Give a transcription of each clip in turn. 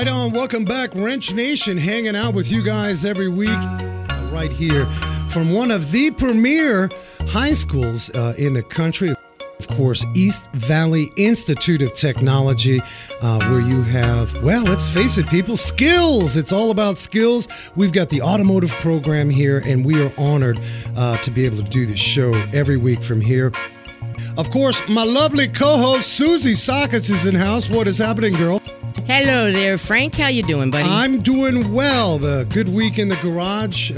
Right on. Welcome back, Wrench Nation. Hanging out with you guys every week right here from one of the premier high schools in the country. Of course, East Valley Institute of Technology, where you have, well, let's face it, people, skills. It's all about skills. We've got the automotive program here, and we are honored to be able to do this show every week from here. Of course, my lovely co-host, Susie Sockets, is in house. What is happening, girl? Hello there, Frank. How you doing, buddy? I'm doing well. The good week in the garage,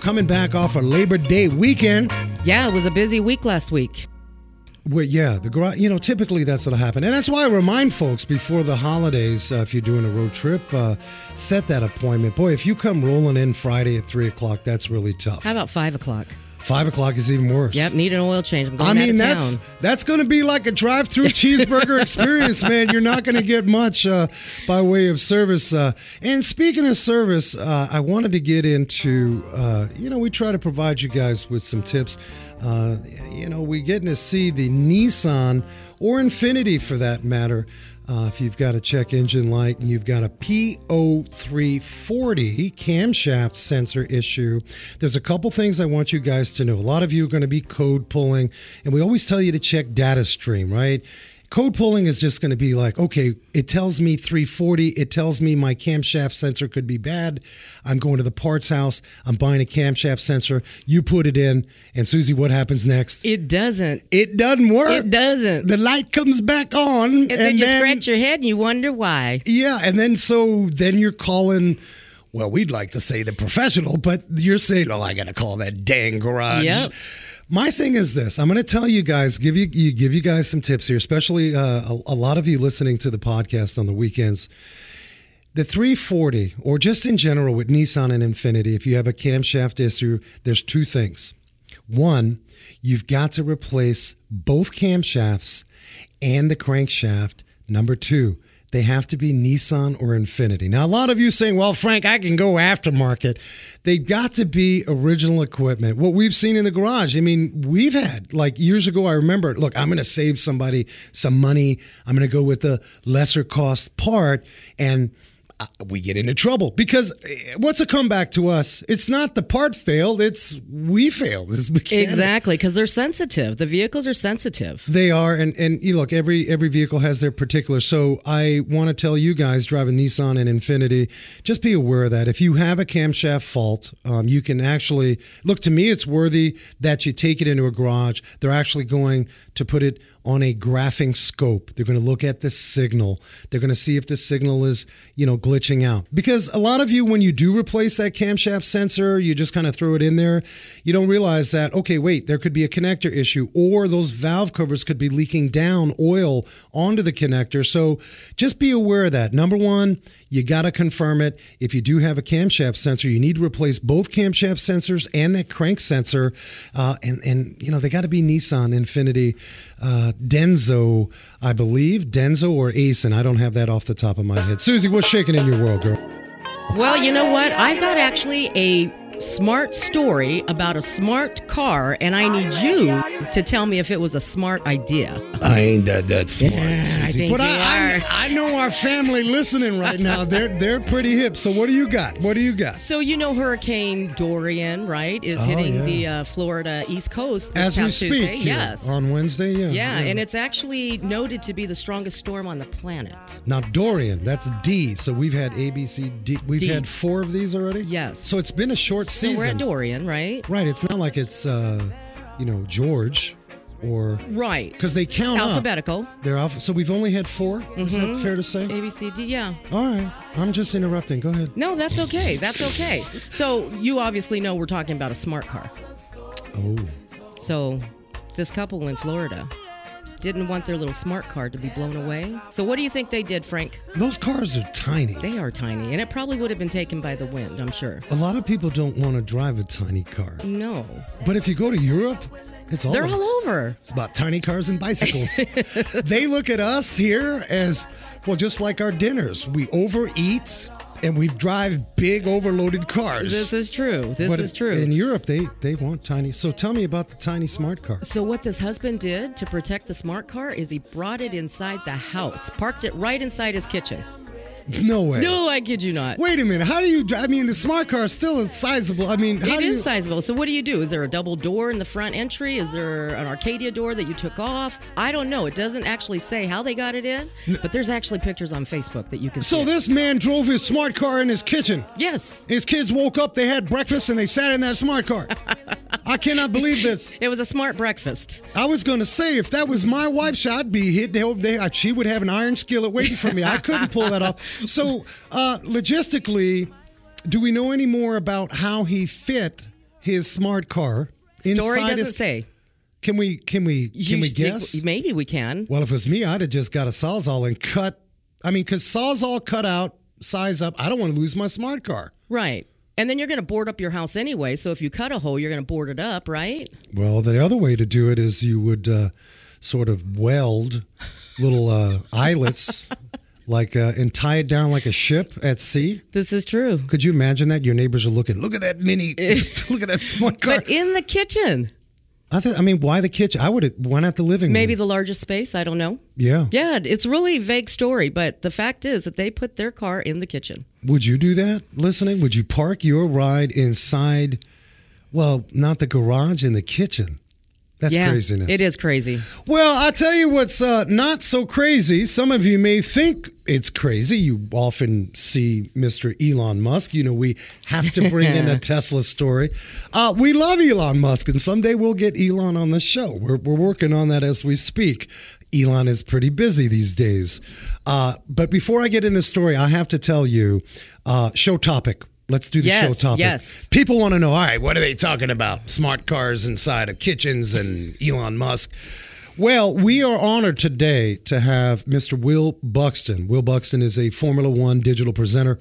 coming back off a Labor Day weekend. Yeah, it was a busy week last week. Well, yeah, the garage, typically that's what'll happen. And that's why I remind folks before the holidays, if you're doing a road trip, set that appointment. Boy, if you come rolling in Friday at 3 o'clock, that's really tough. How about 5 o'clock? 5 o'clock is even worse. Yep, need an oil change. I'm going out of town. That's going to be like a drive-through cheeseburger experience, man. You're not going to get much by way of service. And speaking of service, I wanted to get into, we try to provide you guys with some tips. We're getting to see the Nissan or Infiniti, for that matter. If you've got a check engine light and you've got a PO340 camshaft sensor issue, there's a couple things I want you guys to know. A lot of you are going to be code pulling, and we always tell you to check data stream, right? Code pulling is just going to be like, okay, it tells me 340. It tells me my camshaft sensor could be bad. I'm going to the parts house. I'm buying a camshaft sensor. You put it in. And, Susie, what happens next? It doesn't. It doesn't work. It doesn't. The light comes back on. And then you scratch your head and you wonder why. Yeah. And then then you're calling, well, we'd like to say the professional, but you're saying, oh, I got to call that dang garage. Yep. My thing is this. I'm going to tell you guys, give you guys some tips here, especially a lot of you listening to the podcast on the weekends. The 340, or just in general with Nissan and Infiniti, if you have a camshaft issue, there's two things. One, you've got to replace both camshafts and the crankshaft. Number two, they have to be Nissan or Infiniti. Now, a lot of you saying, well, Frank, I can go aftermarket. They've got to be original equipment. What we've seen in the garage, I mean, we've had, like years ago, I remember, look, I'm going to save somebody some money. I'm going to go with the lesser cost part. And we get into trouble because what's a comeback to us? It's not the part failed. It's we failed. It's mechanic. Exactly. Because they're sensitive. The vehicles are sensitive. They are. And you look, every vehicle has their particular. So I want to tell you guys driving Nissan and Infiniti, just be aware of that. If you have a camshaft fault, you can actually look, to me, it's worthy that you take it into a garage. They're actually going to put it on a graphing scope. They're going to look at the signal. They're going to see if the signal is, glitching out. Because a lot of you, when you do replace that camshaft sensor, you just kind of throw it in there. You don't realize that, okay, wait, there could be a connector issue, or those valve covers could be leaking down oil onto the connector. So just be aware of that. Number one, you got to confirm it. If you do have a camshaft sensor, you need to replace both camshaft sensors and that crank sensor. And they got to be Nissan, Infiniti, Denso, I believe. Denso or Ace, and I don't have that off the top of my head. Susie, what's shaking in your world, girl? Well, you know what? I've got actually a smart story about a smart car, and I need you to tell me if it was a smart idea. I ain't that smart, Susie. I think but I know our family listening right now. They're pretty hip. So what do you got? So Hurricane Dorian, right, is hitting the Florida East Coast as we speak. Tuesday. Yes, on Wednesday. Yeah. Yeah, and it's actually noted to be the strongest storm on the planet. Now Dorian, that's D. So we've had A, B, C, D. We've had 4 of these already. Yes. So it's been a short. So we're at Dorian, right? Right. It's not like it's, George or... Right. Because they count alphabetical. They're alphabetical. So we've only had 4? Mm-hmm. Is that fair to say? A, B, C, D, yeah. All right. I'm just interrupting. Go ahead. No, that's okay. So you obviously know we're talking about a smart car. Oh. So this couple in Florida didn't want their little smart car to be blown away. So what do you think they did, Frank? Those cars are tiny. They are tiny, and it probably would have been taken by the wind, I'm sure. A lot of people don't want to drive a tiny car. No. But if you go to Europe, they're all over. It's about tiny cars and bicycles. They look at us here as, well, just like our dinners. We overeat, and we drive big, overloaded cars. This is true. In Europe, they want tiny. So tell me about the tiny smart car. So what this husband did to protect the smart car is he brought it inside the house, parked it right inside his kitchen. No way. No, I kid you not. Wait a minute. How do you... I mean, the smart car still is sizable. I mean, how do you... It is sizable. So what do you do? Is there a double door in the front entry? Is there an Arcadia door that you took off? I don't know. It doesn't actually say how they got it in, but there's actually pictures on Facebook that you can see. So this man drove his smart car in his kitchen. Yes. His kids woke up, they had breakfast, and they sat in that smart car. I cannot believe this. It was a smart breakfast. I was going to say, if that was my wife's shot, I'd be hit. She would have an iron skillet waiting for me. I couldn't pull that off. So, logistically, do we know any more about how he fit his smart car inside? Story doesn't say. Can we guess? Maybe we can. Well, if it was me, I'd have just got a Sawzall and cut. I mean, because Sawzall cut out, size up. I don't want to lose my smart car. Right. And then you're going to board up your house anyway. So if you cut a hole, you're going to board it up, right? Well, the other way to do it is you would sort of weld little eyelets and tie it down like a ship at sea. This is true. Could you imagine that? Your neighbors are looking, look at that mini, look at that smart car. But in the kitchen. Why the kitchen? Why not the living room? Maybe the largest space. I don't know. Yeah. Yeah, it's really a vague story, but the fact is that they put their car in the kitchen. Would you do that, listening? Would you park your ride inside, well, not the garage, in the kitchen? That's craziness. It is crazy. Well, I tell you what's not so crazy. Some of you may think it's crazy. You often see Mr. Elon Musk. You know, we have to bring in a Tesla story. We love Elon Musk, and someday we'll get Elon on the show. We're working on that as we speak. Elon is pretty busy these days. But before I get in this story, I have to tell you, show topic. Let's do the show topic. Yes. People want to know, all right, what are they talking about? Smart cars inside of kitchens and Elon Musk. Well, we are honored today to have Mr. Will Buxton. Will Buxton is a Formula One digital presenter.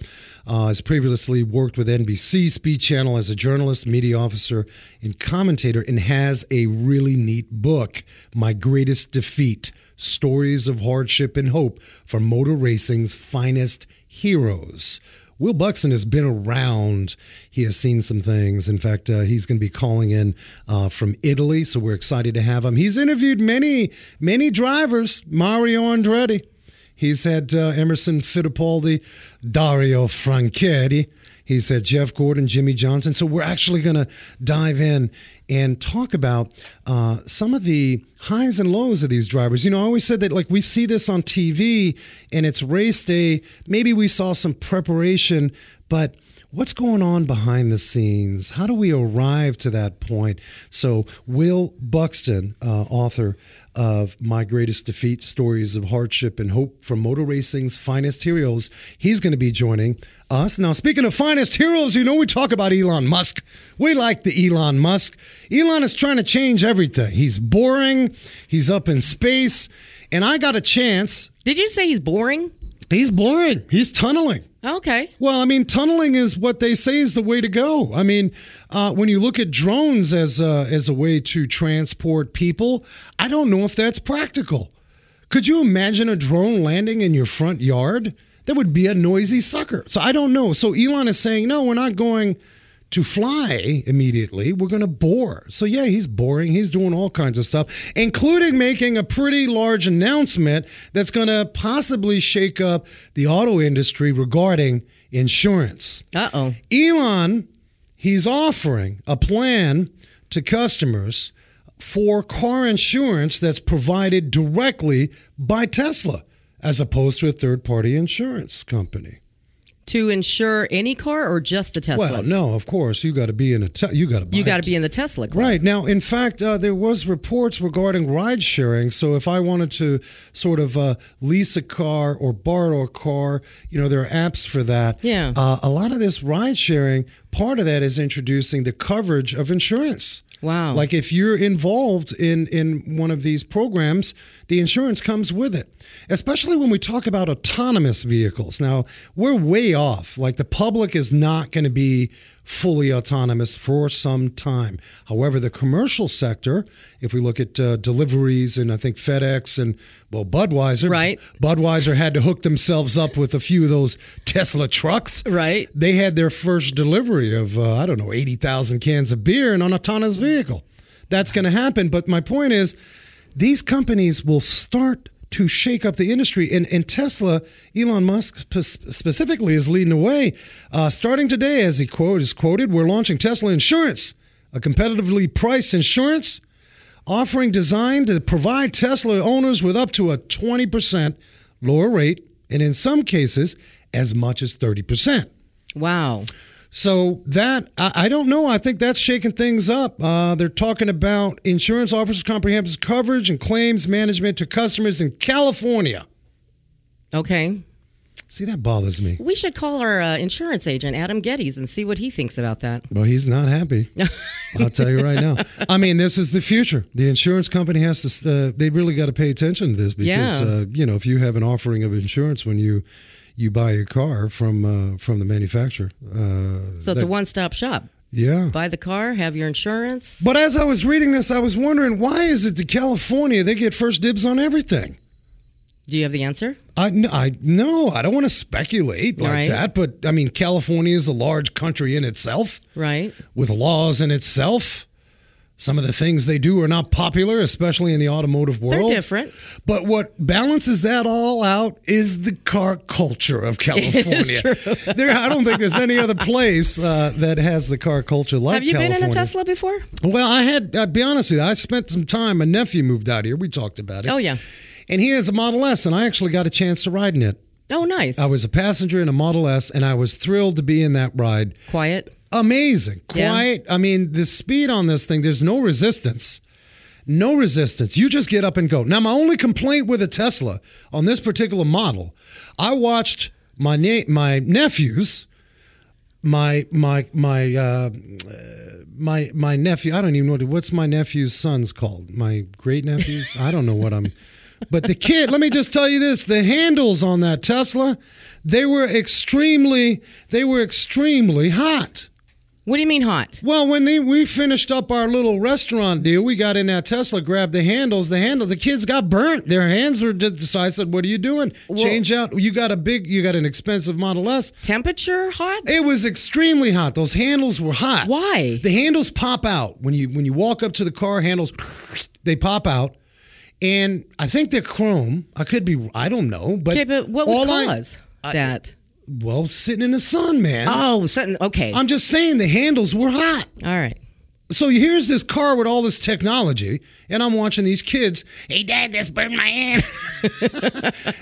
Has previously worked with NBC, Speed Channel as a journalist, media officer, and commentator, and has a really neat book, My Greatest Defeat, Stories of Hardship and Hope from Motor Racing's Finest Heroes. Will Buxton has been around. He has seen some things. In fact, he's going to be calling in from Italy, so we're excited to have him. He's interviewed many, many drivers. Mario Andretti. He's had Emerson Fittipaldi, Dario Franchieri. He's had Jeff Gordon, Jimmie Johnson. So we're actually going to dive in and talk about some of the highs and lows of these drivers. You know, I always said that, like, we see this on TV and it's race day. Maybe we saw some preparation, but what's going on behind the scenes? How do we arrive to that point? So Will Buxton, author of My Greatest Defeat, Stories of Hardship and Hope from Motor Racing's Finest Heroes. He's going to be joining us. Now, speaking of finest heroes, you know, we talk about Elon Musk. We like the Elon Musk. Elon is trying to change everything. He's boring. He's up in space. And I got a chance. Did you say he's boring? He's boring. He's tunneling. Okay. Well, I mean, tunneling is what they say is the way to go. I mean, when you look at drones as a way to transport people, I don't know if that's practical. Could you imagine a drone landing in your front yard? That would be a noisy sucker. So I don't know. So Elon is saying, no, we're not going to fly immediately. We're going to bore. So yeah, he's boring. He's doing all kinds of stuff, including making a pretty large announcement that's going to possibly shake up the auto industry regarding insurance. Uh-oh. Elon, he's offering a plan to customers for car insurance that's provided directly by Tesla as opposed to a third-party insurance company. To insure any car or just the Teslas? Well, no, of course. You got to be in the Tesla club. Right. Now, in fact, there was reports regarding ride-sharing. So if I wanted to sort of lease a car or borrow a car, you know, there are apps for that. Yeah. A lot of this ride-sharing, part of that is introducing the coverage of insurance. Wow. Like if you're involved in one of these programs, the insurance comes with it, especially when we talk about autonomous vehicles. Now, we're way off. Like the public is not going to be fully autonomous for some time. However, the commercial sector, if we look at deliveries and I think FedEx and, well, Budweiser. Right. Budweiser had to hook themselves up with a few of those Tesla trucks. Right. They had their first delivery of, 80,000 cans of beer in an autonomous vehicle. That's going to happen. But my point is, these companies will start to shake up the industry. And Tesla, Elon Musk specifically, is leading the way. Starting today, as he is quoted, we're launching Tesla Insurance, a competitively priced insurance offering designed to provide Tesla owners with up to a 20% lower rate, and in some cases, as much as 30%. Wow. So that, I don't know. I think that's shaking things up. They're talking about insurance offers comprehensive coverage and claims management to customers in California. Okay. See, that bothers me. We should call our insurance agent, Adam Geddes, and see what he thinks about that. Well, he's not happy. I'll tell you right now. I mean, this is the future. The insurance company has to, they really got to pay attention to this because, you know, if you have an offering of insurance when you buy your car from the manufacturer. So it's a one-stop shop. Yeah. Buy the car, have your insurance. But as I was reading this, I was wondering, why is it that California, they get first dibs on everything? Do you have the answer? No, I don't want to speculate like that, but I mean, California is a large country in itself. Right. With laws in itself. Some of the things they do are not popular, especially in the automotive world. They're different. But what balances that all out is the car culture of California. It is true. I don't think there's any other place that has the car culture like California. Have you been in a Tesla before? Well, I'll be honest with you, I spent some time. My nephew moved out here. We talked about it. Oh, yeah. And he has a Model S, and I actually got a chance to ride in it. Oh, nice. I was a passenger in a Model S, and I was thrilled to be in that ride. Quiet. Amazing. Quiet. Yeah. I mean, the speed on this thing, there's no resistance. No resistance. You just get up and go. Now, my only complaint with a Tesla on this particular model, I watched my nephews, my nephew, I don't even know what's my nephew's son's called? My great nephews? I don't know what I'm... But the kid, let me just tell you this, the handles on that Tesla, they were extremely hot. What do you mean hot? Well, when we finished up our little restaurant deal, we got in that Tesla, grabbed the handle, the kids got burnt. Their hands were, so I said, what are you doing? Well, change out. You got an expensive Model S. Temperature hot? It was extremely hot. Those handles were hot. Why? The handles pop out. When you walk up to the car, handles, they pop out. And I think they're chrome. I could be, I don't know. But okay, but what would cause that? Well, sitting in the sun, man. Oh, okay. I'm just saying the handles were hot. All right. So here's this car with all this technology, and I'm watching these kids. Hey, Dad, this burned my hand.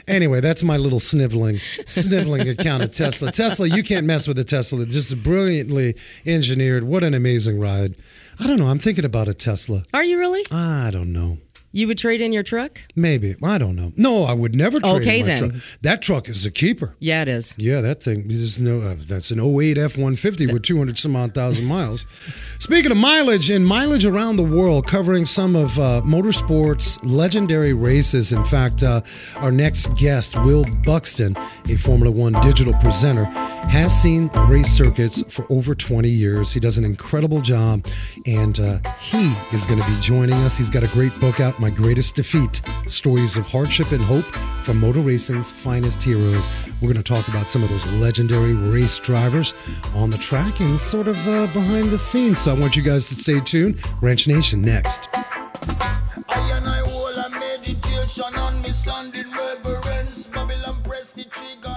Anyway, that's my little sniveling account of Tesla. Tesla, you can't mess with a Tesla. Just brilliantly engineered. What an amazing ride. I don't know. I'm thinking about a Tesla. Are you really? I don't know. You would trade in your truck? Maybe. I don't know. No, I would never trade in my truck. That truck is a keeper. Yeah, it is. Yeah, that thing. There's no. That's an 08 F-150 with 200-some-odd thousand miles. Speaking of mileage, and mileage around the world, covering some of motorsport's legendary races. In fact, our next guest, Will Buxton, a Formula One digital presenter, has seen race circuits for over 20 years. He does an incredible job, and he is going to be joining us. He's got a great book out, My Greatest Defeat, Stories of Hardship and Hope from Motor Racing's Finest Heroes. We're going to talk about some of those legendary race drivers on the track and sort of behind the scenes. So I want you guys to stay tuned. Ranch Nation next.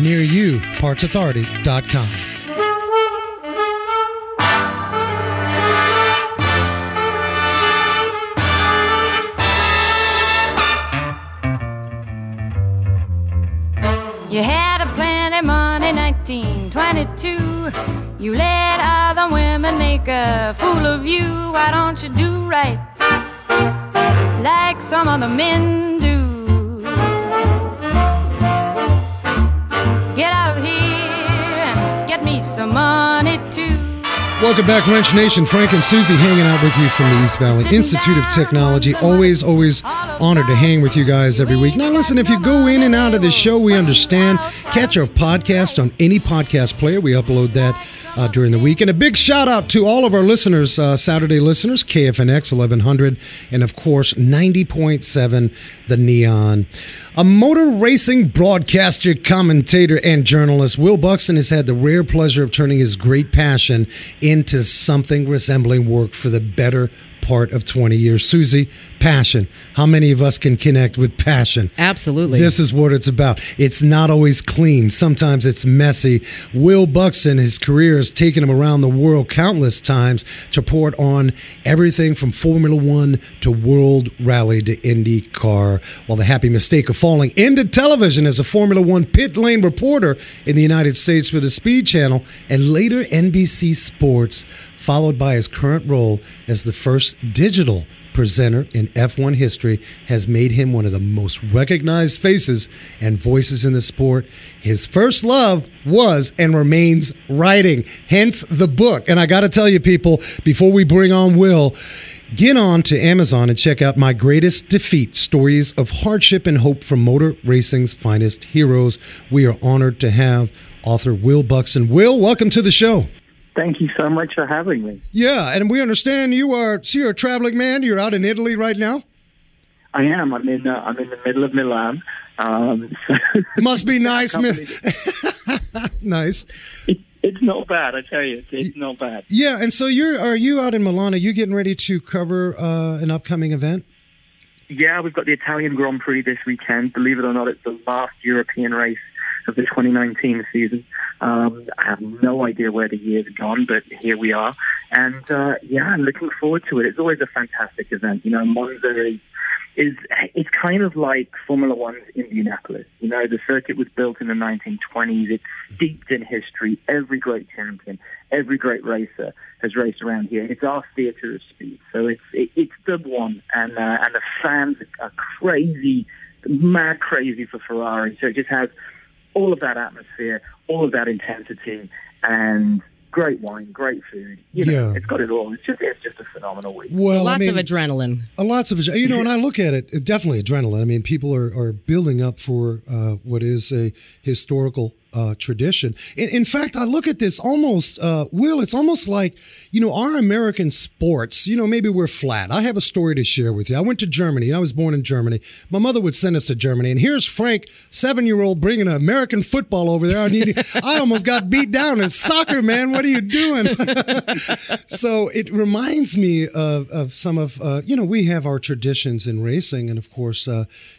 near you, partsauthority.com. You had a plenty money, 1922. You let other women make a fool of you. Why don't you do right like some other men do? Get out of here and get me some money too. Welcome back, Wrench Nation. Frank and Susie hanging out with you from the East Valley Institute of Technology. Always, always honored to hang with you guys every week. Now listen, if you go in and out of the show, we understand. Catch our podcast on any podcast player. We upload that during the week. And a big shout out to all of our listeners, Saturday listeners, KFNX 1100, and of course 90.7 The Neon. A motor racing broadcaster, commentator, and journalist, Will Buxton has had the rare pleasure of turning his great passion into something resembling work for the better part of 20 years. Susie, passion. How many of us can connect with passion? Absolutely. This is what it's about. It's not always clean. Sometimes it's messy. Will Buxton, his career has taken him around the world countless times to report on everything from Formula One to World Rally to IndyCar. While the happy mistake of falling into television as a Formula One pit lane reporter in the United States for the Speed Channel and later NBC Sports, followed by his current role as the first digital presenter in F1 history, has made him one of the most recognized faces and voices in the sport. His first love was and remains writing, hence the book. And I got to tell you, people, before we bring on Will, get on to Amazon and check out My Greatest Defeat, Stories of Hardship and Hope from Motor Racing's Finest Heroes. We are honored to have author Will Buxton. Will, welcome to the show. Thank you so much for having me. Yeah, and we understand you're a traveling man. You're out in Italy right now. I am. I'm in the middle of Milan. Must be nice. Nice. It's not bad, I tell you. It's not bad. Yeah, and so are you out in Milan? Are you getting ready to cover an upcoming event? Yeah, we've got the Italian Grand Prix this weekend. Believe it or not, it's the last European race of the 2019 season. I have no idea where the year's gone, but here we are. And, I'm looking forward to it. It's always a fantastic event. You know, Monza is kind of like Formula One's Indianapolis. You know, the circuit was built in the 1920s. It's steeped in history. Every great champion, every great racer has raced around here. It's our theater of speed. So it's the one. And the fans are crazy, mad crazy for Ferrari. So it just has all of that atmosphere, all of that intensity, and great wine, great food. You know, yeah. It's got it all. It's just a phenomenal week. Well, so lots of adrenaline. You know, and I look at it, definitely adrenaline. I mean, people are building up for what is a historical tradition. In fact, I look at this almost, Will, it's almost like, you know, our American sports, you know, maybe we're flat. I have a story to share with you. I went to Germany, and I was born in Germany. My mother would send us to Germany, and here's Frank, 7-year-old, bringing American football over there. I almost got beat down in soccer, man. What are you doing? So it reminds me of some of, you know, we have our traditions in racing, and of course,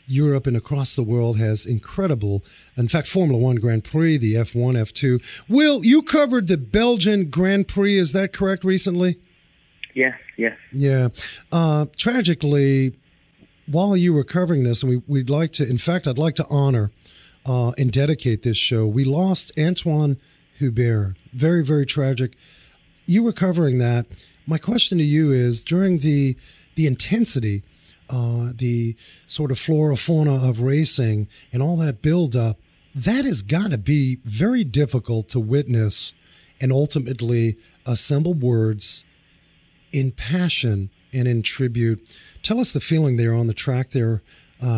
Europe and across the world has incredible, in fact, Formula One Grand Prix, the F1, F2. Will, you covered the Belgian Grand Prix, is that correct, recently? Yes. Yeah. Tragically, while you were covering this, and we'd like to, in fact, I'd like to honor and dedicate this show, we lost Antoine Hubert. Very, very tragic. You were covering that. My question to you is, during the intensity, the sort of flora fauna of racing and all that buildup, that has got to be very difficult to witness and ultimately assemble words in passion and in tribute. Tell us the feeling there on the track there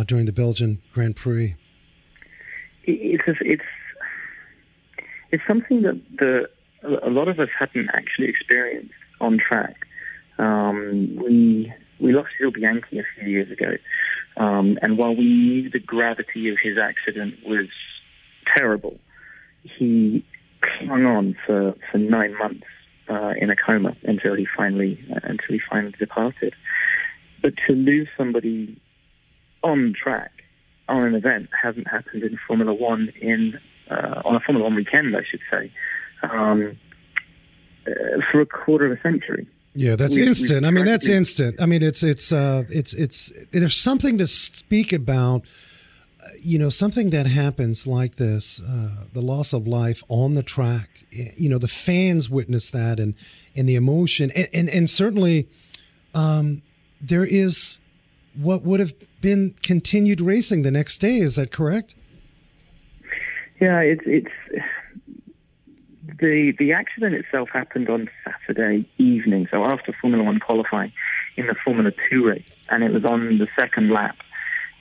during the Belgian Grand Prix. It's something that a lot of us hadn't actually experienced on track. We lost Gil Bianchi a few years ago, and while we knew the gravity of his accident was terrible, he clung on for 9 months in a coma until he finally departed. But to lose somebody on track on an event hasn't happened in Formula One on a Formula One weekend, I should say, for a quarter of a century. Yeah, that's instant. I mean, that's instant. I mean, it's there's something to speak about. You know, something that happens like this, the loss of life on the track, you know, the fans witness that and the emotion. And certainly there is what would have been continued racing the next day. Is that correct? Yeah, it's The accident itself happened on Saturday evening, so after Formula 1 qualifying in the Formula 2 race, and it was on the second lap.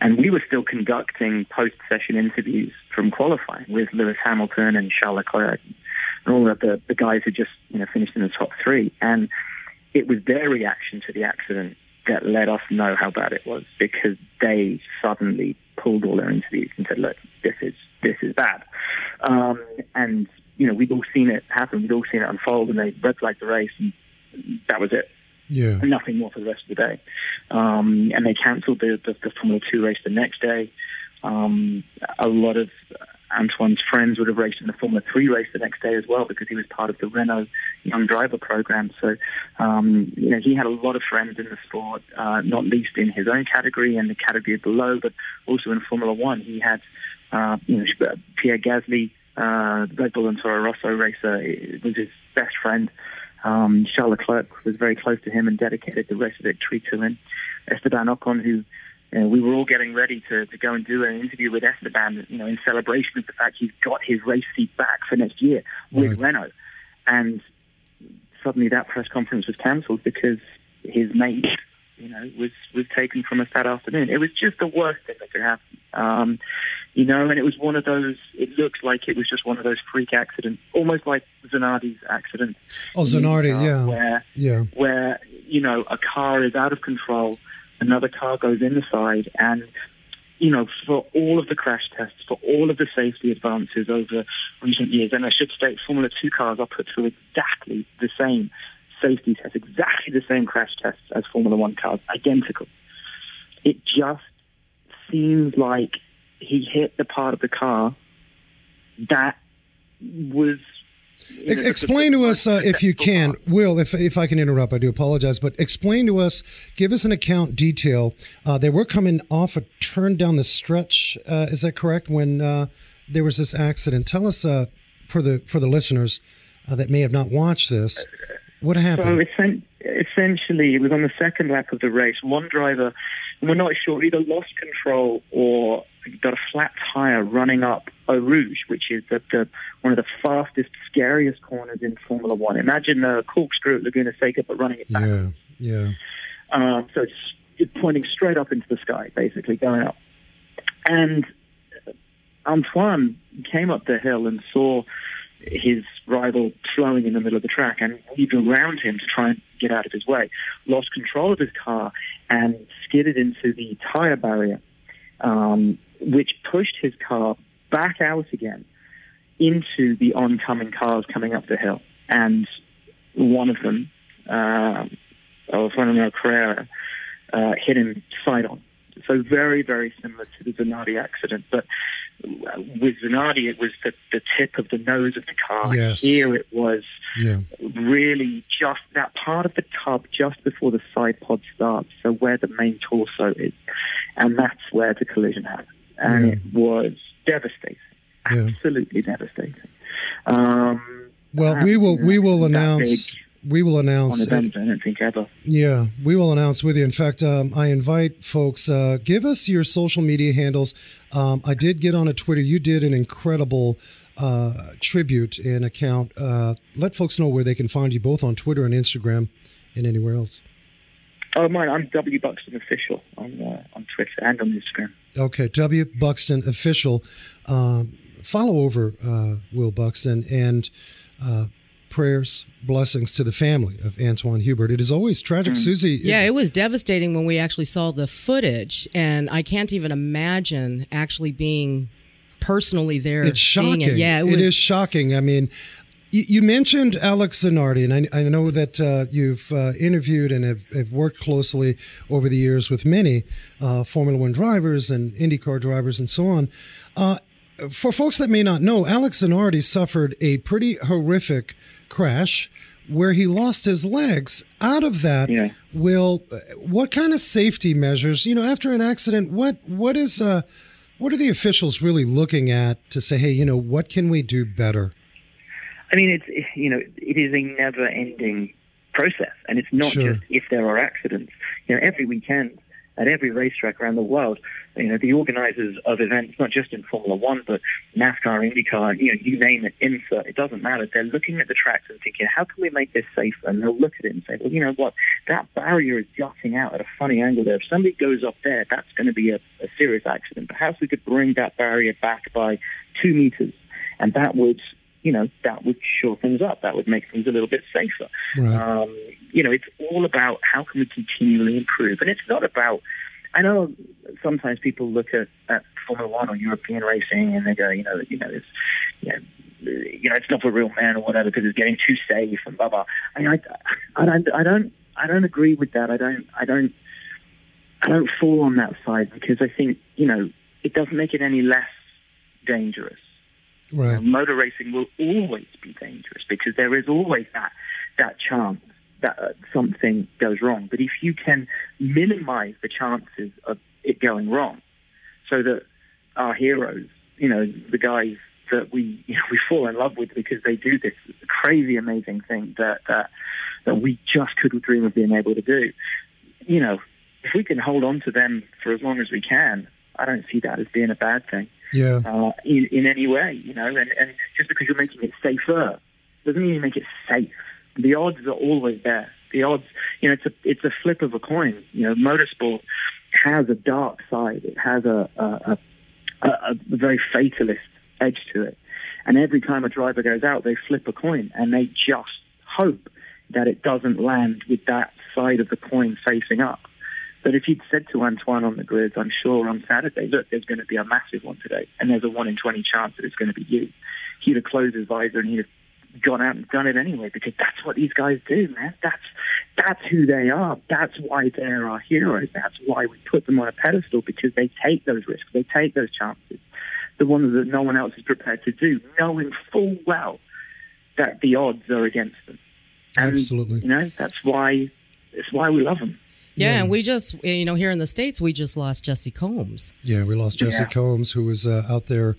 And we were still conducting post-session interviews from qualifying with Lewis Hamilton and Charles Leclerc and all of the guys who just finished in the top three. And it was their reaction to the accident that let us know how bad it was, because they suddenly pulled all their interviews and said, look, this is bad. And, we'd all seen it happen. We'd all seen it unfold, and they red flagged the race, and that was it. Yeah. Nothing more for the rest of the day. And they cancelled the Formula 2 race the next day. A lot of Antoine's friends would have raced in the Formula 3 race the next day as well, because he was part of the Renault Young Driver program. So, he had a lot of friends in the sport, not least in his own category and the category below, but also in Formula 1. He had, Pierre Gasly, Red Bull and Toro Rosso racer, was his best friend. Charles Leclerc was very close to him and dedicated the race victory to him. Esteban Ocon, who we were all getting ready to go and do an interview with Esteban, in celebration of the fact he's got his race seat back for next year with Renault. And suddenly that press conference was cancelled because his mate, was taken from us that afternoon. It was just the worst thing that could happen. And it was one of those, it looks like it was just one of those freak accidents, almost like Zanardi's accident. Oh, Zanardi, yeah. Where, a car is out of control, another car goes in the side, and, for all of the crash tests, for all of the safety advances over recent years, and I should state Formula 2 cars are put through exactly the same safety tests, exactly the same crash tests as Formula 1 cars, identical. It just seems like he hit the part of the car that was... Explain to us, if you can, Will, if I can interrupt, I do apologize, but explain to us, give us an account detail. They were coming off a turn down the stretch, is that correct, when there was this accident? Tell us, for the listeners that may have not watched this, what happened? So essentially, it was on the second lap of the race. One driver, and we're not sure, either lost control or got a flat tire running up Eau Rouge, which is one of the fastest, scariest corners in Formula One. Imagine a corkscrew at Laguna Seca, but running it back. Yeah. So it's pointing straight up into the sky, basically, going up. And Antoine came up the hill and saw his rival flowing in the middle of the track and weaved around him to try and get out of his way, lost control of his car and skidded into the tire barrier, which pushed his car back out again into the oncoming cars coming up the hill. And one of them, Fernando Carrera, hit him side on. So very, very similar to the Zanardi accident. But with Zanardi, it was the tip of the nose of the car. Yes. Here it was really just that part of the tub just before the side pod starts, so where the main torso is. And that's where the collision happened. And it was devastating, absolutely devastating. Well, we will announce. On event, I don't think ever. Yeah, we will announce with you. In fact, I invite folks, give us your social media handles. I did get on a Twitter. You did an incredible tribute and account. Let folks know where they can find you, both on Twitter and Instagram and anywhere else. Oh, mine, I'm W. Buxton Official on Twitter and on Instagram. Okay, W. Buxton Official. Follow over Will Buxton, and prayers, blessings to the family of Antoine Hubert. It is always tragic, Susie. It was devastating when we actually saw the footage, and I can't even imagine actually being personally there. It's shocking. Seeing it. Yeah, it is shocking. I mean, you mentioned Alex Zanardi, and I know that you've interviewed and have worked closely over the years with many Formula One drivers and IndyCar drivers and so on. For folks that may not know, Alex Zanardi suffered a pretty horrific crash where he lost his legs. Out of that, Will, what kind of safety measures, after an accident, what are the officials really looking at to say, hey, what can we do better? I mean, it's it is a never-ending process, and it's not just if there are accidents. Every weekend at every racetrack around the world. You know, the organisers of events, not just in Formula One, but NASCAR, IndyCar, you know, you name it, IMSA, it doesn't matter. They're looking at the tracks and thinking, how can we make this safer? And they'll look at it and say, well, you know what, that barrier is jutting out at a funny angle there. If somebody goes up there, that's going to be a serious accident. Perhaps we could bring that barrier back by 2 meters, and that would, you know, that would shore things up. That would make things a little bit safer. Right. You know, it's all about how can we continually improve. And it's not about, I know sometimes people look at Formula One or European racing and they go, it's not for real men or whatever because it's getting too safe and blah blah. I don't agree with that. I don't fall on that side because I think, you know, it doesn't make it any less dangerous. Right. You know, motor racing will always be dangerous because there is always that chance that something goes wrong. But if you can minimize the chances of it going wrong so that our heroes, you know, the guys that we fall in love with because they do this crazy, amazing thing that we just couldn't dream of being able to do, you know, if we can hold on to them for as long as we can, I don't see that as being a bad thing. Yeah. In any way, you know, and just because you're making it safer doesn't mean you make it safe. The odds are always there. The odds, you know, it's a flip of a coin. You know, motorsport has a dark side. It has a very fatalist edge to it. And every time a driver goes out, they flip a coin and they just hope that it doesn't land with that side of the coin facing up. But if you'd said to Antoine on the grid, I'm sure on Saturday, look, there's going to be a massive one today, and there's a 1 in 20 chance that it's going to be you, he'd have closed his visor and he'd have gone out and done it anyway, because that's what these guys do, man. That's who they are. That's why they're our heroes. That's why we put them on a pedestal, because they take those risks. They take those chances, the ones that no one else is prepared to do, knowing full well that the odds are against them. And, absolutely. You know, that's why we love them. Yeah, and we just, you know, here in the States, we just lost Jesse Combs. Yeah, we lost Jesse Combs, who was out there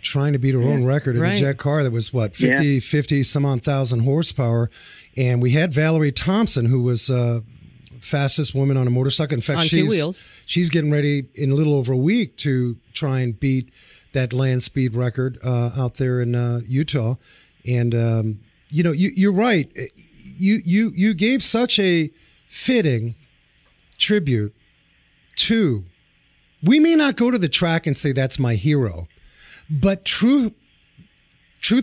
trying to beat her own record in a jet car that was, 50-some-odd thousand horsepower. And we had Valerie Thompson, who was fastest woman on a motorcycle. In fact, she's getting ready in a little over a week to try and beat that land speed record out there in Utah. And, you know, you're right. You gave such a fitting tribute to, we may not go to the track and say that's my hero, but truth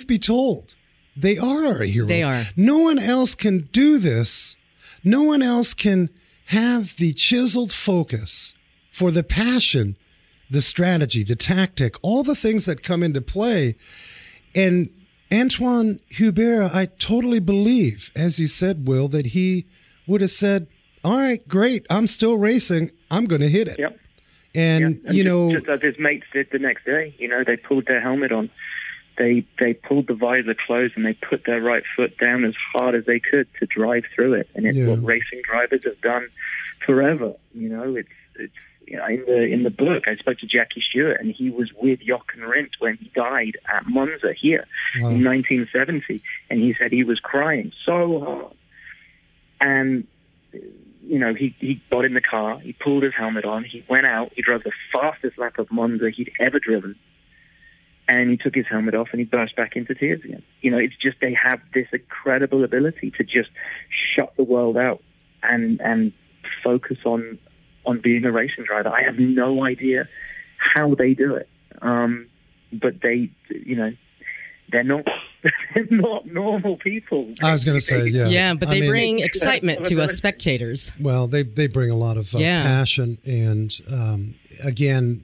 be told, they are our heroes. They are. No one else can do this. No one else can have the chiseled focus for the passion, the strategy, the tactic, all the things that come into play. And Antoine Hubert, I totally believe, as you said, Will, that he would have said, all right, great, I'm still racing, I'm going to hit it. Yep. And you know... Just as his mates did the next day, you know, they pulled their helmet on. They pulled the visor closed and they put their right foot down as hard as they could to drive through it. And it's what racing drivers have done forever. You know, it's you know, in the book, I spoke to Jackie Stewart, and he was with Jochen Rindt when he died at Monza here in 1970. And he said he was crying so hard. And, you know, he got in the car, he pulled his helmet on, he went out, he drove the fastest lap of Monza he'd ever driven, and he took his helmet off and he burst back into tears again. You know, it's just they have this incredible ability to just shut the world out and focus on being a racing driver. I have no idea how they do it, but they, you know, they're not normal people. I was going to say, but they bring excitement to us spectators. Well, they bring a lot of passion, and again,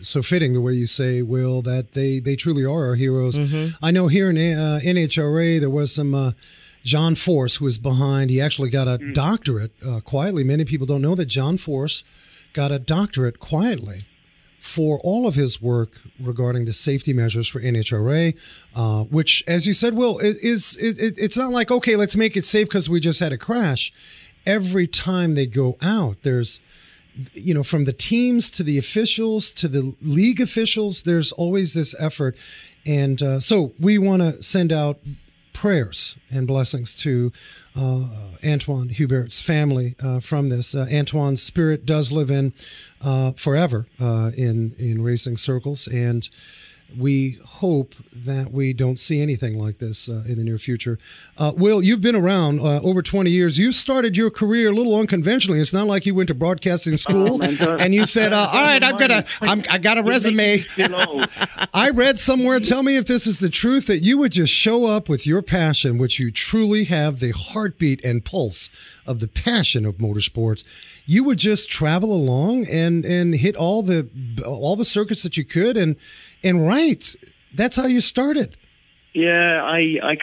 so fitting the way you say, Will, that they truly are our heroes. Mm-hmm. I know here in NHRA there was some John Force who was behind. He actually got a doctorate quietly. Many people don't know that John Force got a doctorate quietly for all of his work regarding the safety measures for NHRA, which, as you said, Will, it's not like, okay, let's make it safe because we just had a crash. Every time they go out, there's, you know, from the teams to the officials to the league officials, there's always this effort. And so we want to send out prayers and blessings to Antoine Hubert's family from this. Antoine's spirit does live in forever in racing circles, and we hope that we don't see anything like this in the near future. Will, you've been around over 20 years. You started your career a little unconventionally. It's not like you went to broadcasting school and you said, all right, I got a resume. I read somewhere, tell me if this is the truth, that you would just show up with your passion, which you truly have the heartbeat and pulse of the passion of motorsports. You would just travel along and hit all the circuits that you could and right. That's how you started. Yeah, I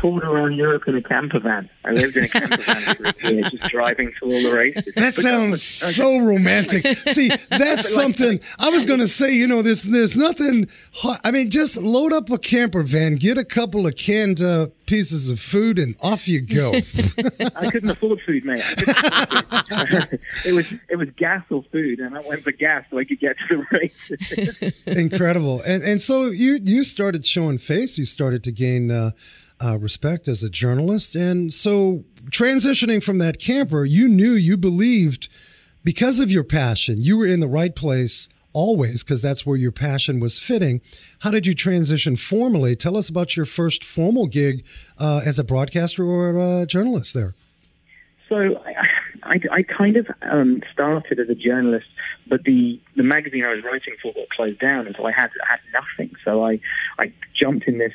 toured around Europe in a camper van. I lived in a camper van for a year, just driving to all the races. That sounds so romantic. See, that's something I was going to say, there's nothing hot. I mean, just load up a camper van, get a couple of canned pieces of food, and off you go. I couldn't afford food, mate. It was gas or food, and I went for gas so I could get to the races. Incredible. And so you started showing face. You started to gain respect as a journalist. And so transitioning from that camper, you believed, because of your passion, you were in the right place always, because that's where your passion was fitting. How did you transition formally? Tell us about your first formal gig as a broadcaster or a journalist there. So I kind of started as a journalist, but the magazine I was writing for got closed down, and so I had nothing. So I jumped in this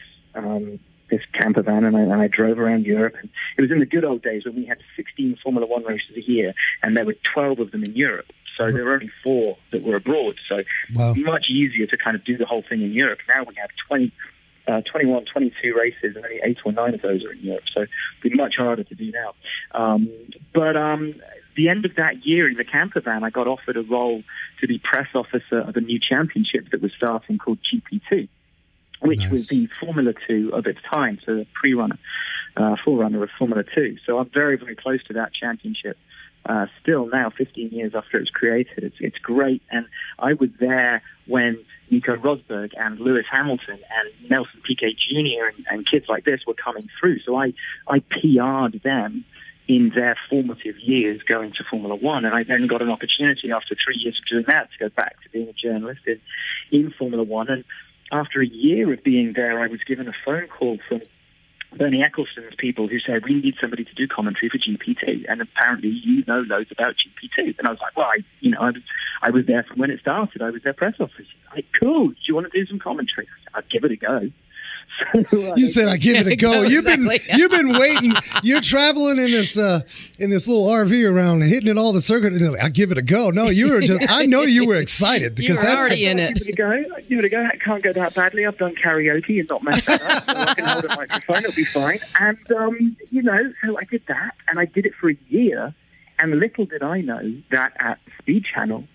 camper van, and I drove around Europe. And it was in the good old days when we had 16 Formula One races a year, and there were 12 of them in Europe. So there were only 4 that were abroad. So much easier to kind of do the whole thing in Europe. Now we have 21, 22 races, and only 8 or 9 of those are in Europe. So it'd be much harder to do now. But the end of that year in the camper van, I got offered a role to be press officer of a new championship that was starting called GP2. Which was the Formula 2 of its time, so the forerunner of Formula 2. So I'm very, very close to that championship still now, 15 years after it was created. It's great, and I was there when Nico Rosberg and Lewis Hamilton and Nelson Piquet Jr. and kids like this were coming through. So I PR'd them in their formative years going to Formula One, and I then got an opportunity after 3 years of doing that to go back to being a journalist in Formula One. And after a year of being there, I was given a phone call from Bernie Ecclestone's people who said, we need somebody to do commentary for GP2, and apparently you know loads about GP2. And I was like, well, I was there from when it started. I was their press officer. Like, cool, do you want to do some commentary? I said, I'll give it a go. So, you said, I give it a go. You've been waiting. You're traveling in this little RV around, hitting it all the circuit. And like, I give it a go. No, you were just. I know you were excited because that's already in it. Give it a go. That can't go that badly. I've done karaoke and not messed that up. So I can hold a microphone. It'll be fine. And so I did that, and I did it for a year. And little did I know that at Speed Channel,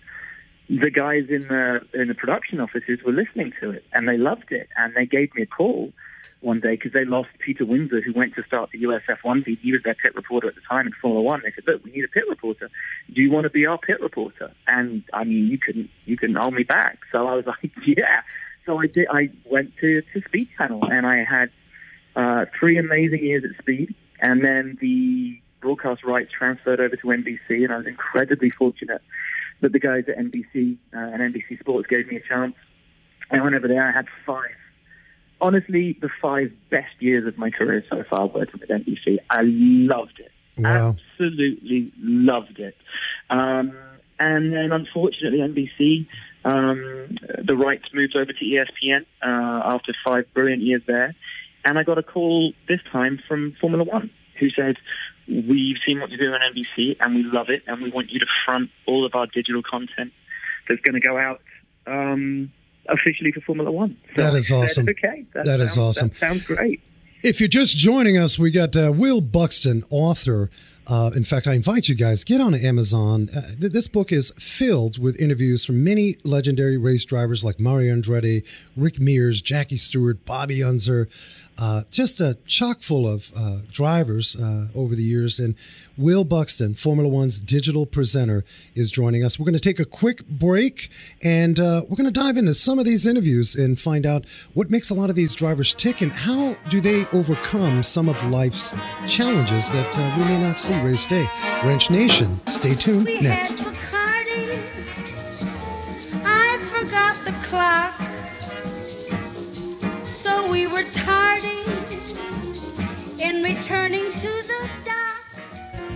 the guys in the production offices were listening to it, and they loved it, and they gave me a call one day because they lost Peter Windsor, who went to start the US F1 team. He was their pit reporter at the time in Formula One. They said, "Look, we need a pit reporter. Do you want to be our pit reporter?" And I mean, you couldn't hold me back. So I was like, "Yeah." So I did. I went to Speed Channel, and I had 3 amazing years at Speed, and then the broadcast rights transferred over to NBC, and I was incredibly fortunate that the guys at NBC and NBC Sports gave me a chance. I went over there. I had 5. Honestly, the 5 best years of my career so far working with NBC. I loved it. Wow. Absolutely loved it. And then, unfortunately, NBC, the rights moved over to ESPN after 5 brilliant years there. And I got a call this time from Formula One, who said, "We've seen what you do on NBC, and we love it, and we want you to front all of our digital content that's going to go out officially for Formula One." So that is awesome. Okay. That sounds awesome. That sounds great. If you're just joining us, we got Will Buxton, author. In fact, I invite you guys, get on Amazon. This book is filled with interviews from many legendary race drivers like Mario Andretti, Rick Mears, Jackie Stewart, Bobby Unser, Just a chock full of drivers over the years. And Will Buxton, Formula One's digital presenter, is joining us. We're going to take a quick break, and we're going to dive into some of these interviews and find out what makes a lot of these drivers tick and how do they overcome some of life's challenges that we may not see race day. Wrench Nation, stay tuned next. I forgot the clock. We were tardy in returning to the dock.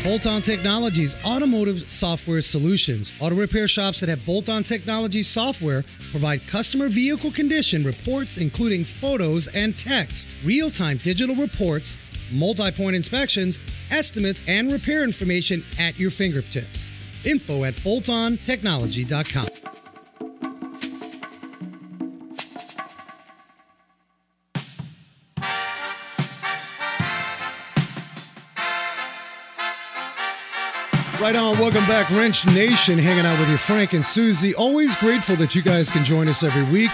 Bolt-On Technologies Automotive Software Solutions. Auto repair shops that have Bolt-On Technology software provide customer vehicle condition reports, including photos and text, real-time digital reports, multi-point inspections, estimates, and repair information at your fingertips. Info at boltontechnology.com. Right on. Welcome back, Wrench Nation. Hanging out with you, Frank and Susie. Always grateful that you guys can join us every week.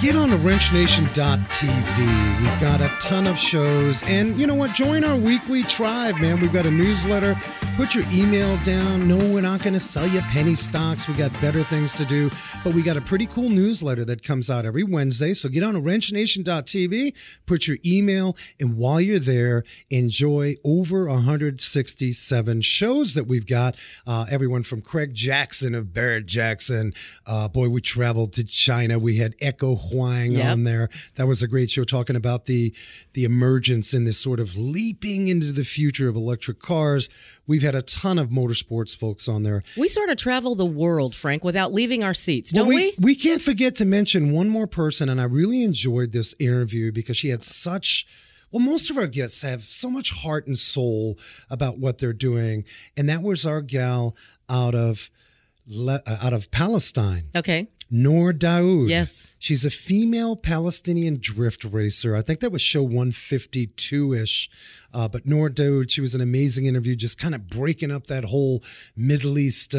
Get on to wrenchnation.tv. We've got a ton of shows. And you know what? Join our weekly tribe, man. We've got a newsletter. Put your email down. No, we're not going to sell you penny stocks. We got better things to do. But we got a pretty cool newsletter that comes out every Wednesday. So get on to wrenchnation.tv. Put your email. And while you're there, enjoy over 167 shows that we've got. Everyone from Craig Jackson of Barrett Jackson. Boy, we traveled to China. We had Echo Huang on there. That was a great show talking about the emergence and this sort of leaping into the future of electric cars. We've had a ton of motorsports folks on there. We sort of travel the world, Frank, without leaving our seats, don't we? We can't forget to mention one more person, and I really enjoyed this interview because she had such... Well, most of our guests have so much heart and soul about what they're doing, and that was our gal out of Palestine. Okay. Noor Daoud. Yes. She's a female Palestinian drift racer. I think that was show 152-ish. But Noor Daoud, she was an amazing interview, just kind of breaking up that whole Middle East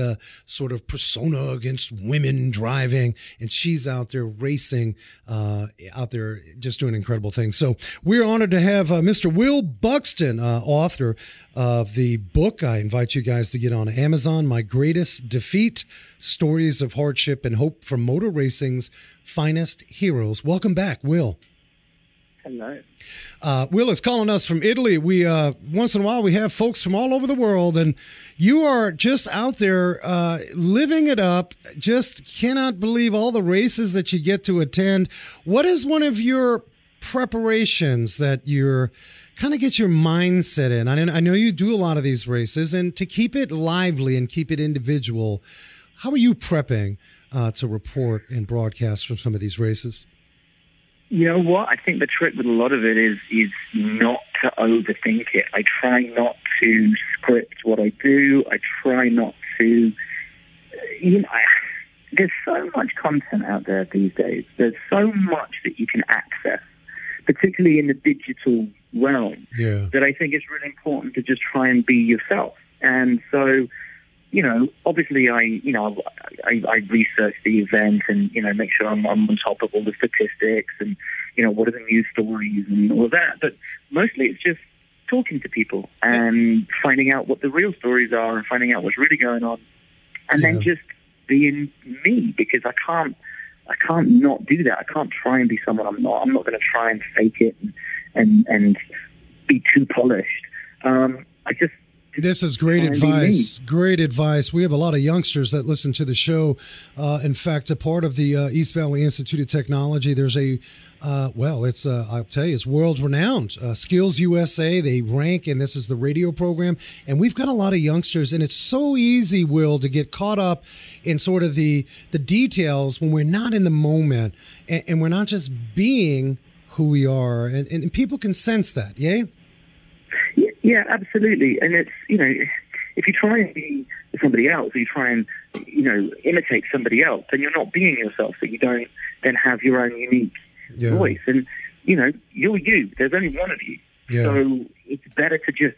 sort of persona against women driving. And she's out there racing, out there just doing incredible things. So we're honored to have Mr. Will Buxton, author of the book. I invite you guys to get on Amazon, My Greatest Defeat, Stories of Hardship and Hope from Motor Racing's Finest Heroes. Welcome back, Will. Hello. Will is calling us from Italy. We once in a while we have folks from all over the world, and you are just out there living it up. Just cannot believe all the races that you get to attend. What is one of your preparations that you're kind of get your mindset in? I know you do a lot of these races, and to keep it lively and keep it individual, how are you prepping to report and broadcast from some of these races? You know what? I think the trick with a lot of it is not to overthink it. I try not to script what I do. I try not to, you know, there's so much content out there these days. There's so much that you can access, particularly in the digital realm, that I think it's really important to just try and be yourself. And so, you know, obviously I research the event and, you know, make sure I'm on top of all the statistics and, you know, what are the news stories and all of that. But mostly it's just talking to people and finding out what the real stories are and finding out what's really going on. And then just being me, because I can't not do that. I can't try and be someone I'm not. I'm not going to try and fake it and be too polished. This is great advice. Great advice. We have a lot of youngsters that listen to the show. In fact, a part of the East Valley Institute of Technology, there's a, I'll tell you, it's world-renowned. Skills USA, they rank, and this is the radio program. And we've got a lot of youngsters, and it's so easy, Will, to get caught up in sort of the details when we're not in the moment, and we're not just being who we are. And people can sense that, yay? Yeah, absolutely. And it's, you know, if you try and be somebody else, or you try and, you know, imitate somebody else, then you're not being yourself, so you don't then have your own unique voice. And, you know, you're you. There's only one of you. Yeah. So it's better to just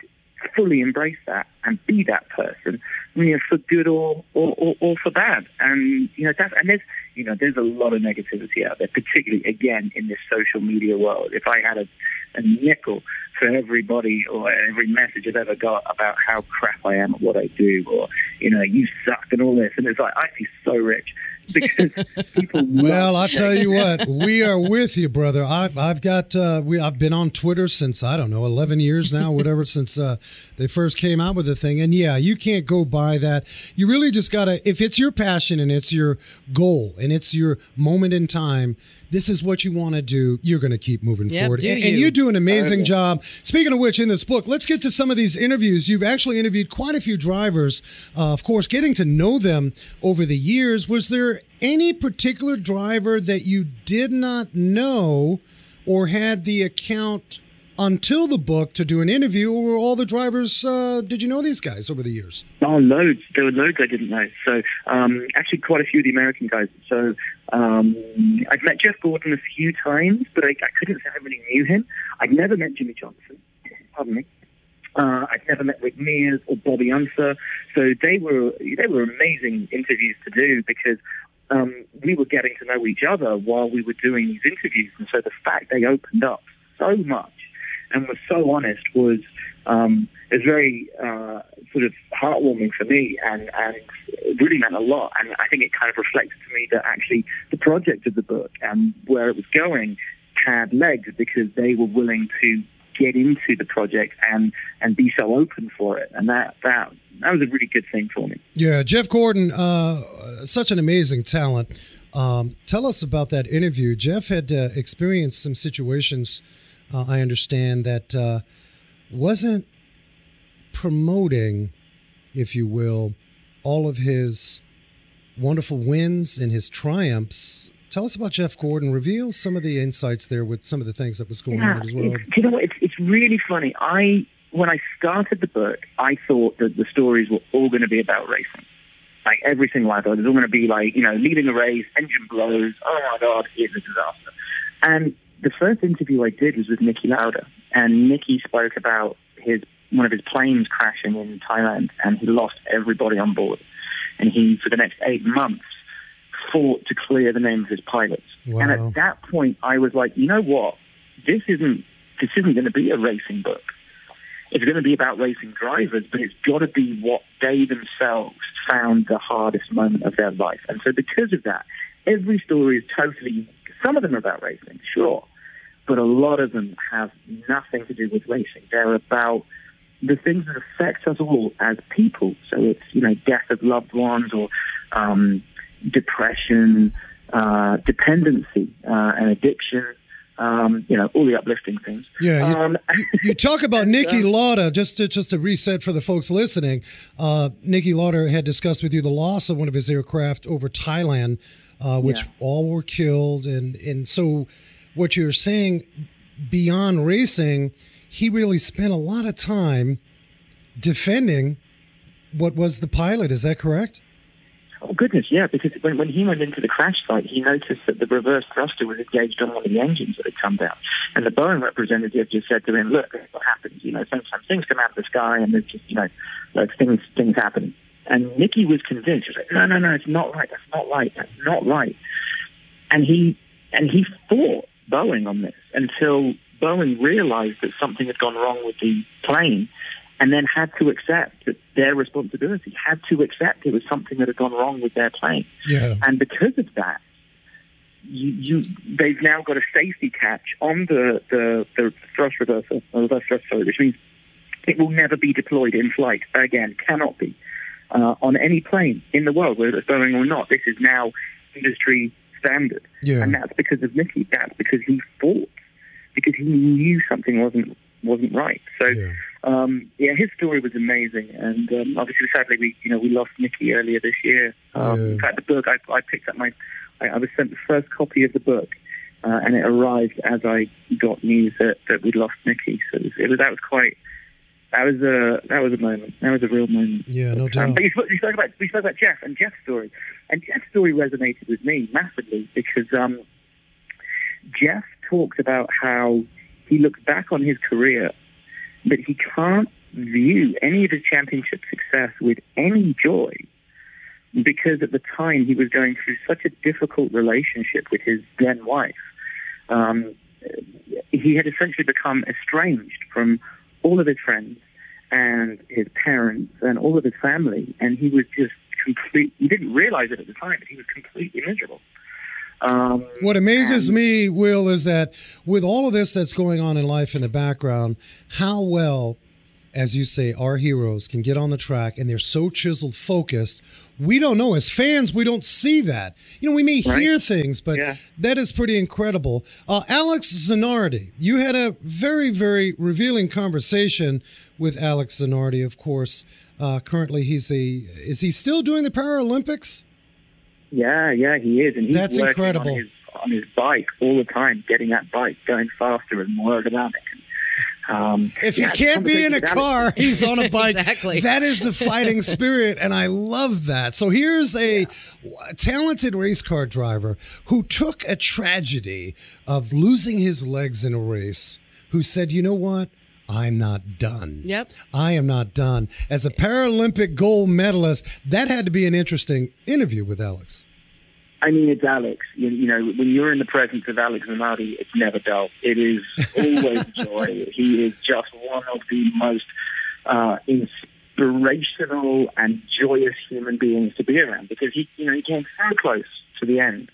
fully embrace that and be that person, you know, for good or for bad. And, you know, that's, and there's a lot of negativity out there, particularly, again, in this social media world. If I had a nickel for everybody or every message I've ever got about how crap I am at what I do, or, you know, you suck and all this, and it's like, I feel so rich. Well, I'll tell you what, we are with you, brother. I've been on Twitter since, I don't know, 11 years now, whatever, since they first came out with the thing. And yeah, you can't go by that. You really just got to, if it's your passion and it's your goal and it's your moment in time, this is what you want to do, you're going to keep moving forward. And you do an amazing job. Speaking of which, in this book, let's get to some of these interviews. You've actually interviewed quite a few drivers. Of course, getting to know them over the years, was there any particular driver that you did not know or had the account until the book to do an interview, or were all the drivers, did you know these guys over the years? Oh, loads. There were loads I didn't know. So actually quite a few of the American guys. So I've met Jeff Gordon a few times, but I couldn't say I really knew him. I'd never met Jimmie Johnson. Pardon me. I'd never met Rick Mears or Bobby Unser. So they were amazing interviews to do, because we were getting to know each other while we were doing these interviews. And so the fact they opened up so much and was so honest was very sort of heartwarming for me, and it really meant a lot. And I think it kind of reflected to me that actually the project of the book and where it was going had legs, because they were willing to get into the project and be so open for it. And that was a really good thing for me. Yeah, Jeff Gordon, such an amazing talent. Tell us about that interview. Jeff had experienced some situations, I understand, that wasn't promoting, if you will, all of his wonderful wins and his triumphs. Tell us about Jeff Gordon. Reveal some of the insights there with some of the things that was going on as well. You know what? It's really funny. When I started the book, I thought that the stories were all going to be about racing. Like, every single one. It was all going to be like, you know, leading a race, engine blows, oh my God, it's a disaster. And the first interview I did was with Niki Lauda, and Niki spoke about one of his planes crashing in Thailand, and he lost everybody on board. And he, for the next 8 months, fought to clear the name of his pilots. Wow. And at that point, I was like, you know what? This isn't going to be a racing book. It's going to be about racing drivers, but it's got to be what they themselves found the hardest moment of their life. And so because of that, every story is totally, some of them are about racing, sure, but a lot of them have nothing to do with racing. They're about the things that affect us all as people. So it's, you know, death of loved ones, or depression, dependency, and addiction, you know, all the uplifting things. Yeah, you talk about Niki Lauda, just to reset for the folks listening, Niki Lauda had discussed with you the loss of one of his aircraft over Thailand, which all were killed. And so what you're saying, beyond racing, he really spent a lot of time defending what was the pilot. Is that correct? Oh, goodness, yeah, because when he went into the crash site, he noticed that the reverse thruster was engaged on one of the engines that had come down. And the Boeing representative just said to him, look, that's what happens. You know, sometimes things come out of the sky and there's just, you know, like things happen. And Niki was convinced. He was like, no, it's not right. That's not right. And he fought Boeing on this until Boeing realized that something had gone wrong with the plane, and then had to accept that their responsibility, had to accept it was something that had gone wrong with their plane. Yeah. And because of that, they've now got a safety catch on the thrust reverser, which means it will never be deployed in flight again. Cannot be. On any plane in the world, whether it's Boeing or not, this is now industry standard. Yeah. And that's because of Niki. That's because he fought, because he knew something wasn't right. So, his story was amazing. And obviously, sadly, we lost Niki earlier this year. In fact, the book, I picked up I was sent the first copy of the book, and it arrived as I got news that we'd lost Niki. So that was a moment. That was a real moment. Yeah, no doubt. But we spoke about Jeff and Jeff's story. And Jeff's story resonated with me massively, because Jeff talked about how he looks back on his career, but he can't view any of his championship success with any joy, because at the time he was going through such a difficult relationship with his then wife. He had essentially become estranged from all of his friends and his parents and all of his family, and he was just he didn't realize it at the time, but he was completely miserable. What amazes me, Will, is that with all of this that's going on in life in the background, how well, as you say, our heroes can get on the track and they're so chiseled focused. We don't know. As fans, we don't see that. You know, we may hear things, but that is pretty incredible. Alex Zanardi, you had a very, very revealing conversation with Alex Zanardi, of course. Currently, is he still doing the Paralympics? Yeah, he is. And he's That's working incredible. On his bike all the time, getting that bike going faster and more aerodynamic. If he can't be in a car, he's on a bike. Exactly. That is the fighting spirit, and I love that. So here's a talented race car driver who took a tragedy of losing his legs in a race, who said, you know what? I'm not done. Yep. I am not done. As a Paralympic gold medalist, that had to be an interesting interview with Alex. I mean, it's Alex. You know, when you're in the presence of Alex Zanardi, it's never dull. It is always a joy. He is just one of the most inspirational and joyous human beings to be around, because he came so close to the end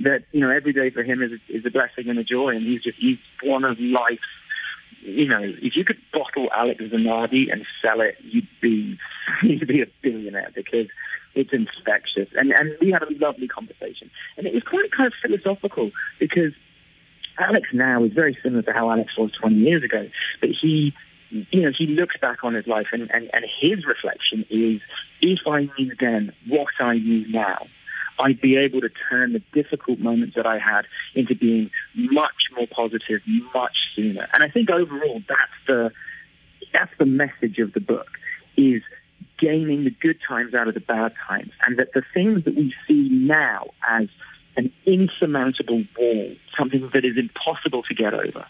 that, every day for him is a blessing and a joy, and he's one of life's. If you could bottle Alex Zanardi and sell it, you'd be a billionaire, because it's infectious. And we had a lovely conversation. And it was quite kind of philosophical, because Alex now is very similar to how Alex was 20 years ago. But he looks back on his life, and his reflection is, if I knew then what I knew now, I'd be able to turn the difficult moments that I had into being much more positive much sooner. And I think overall that's the message of the book, is gaining the good times out of the bad times, and that the things that we see now as an insurmountable wall, something that is impossible to get over,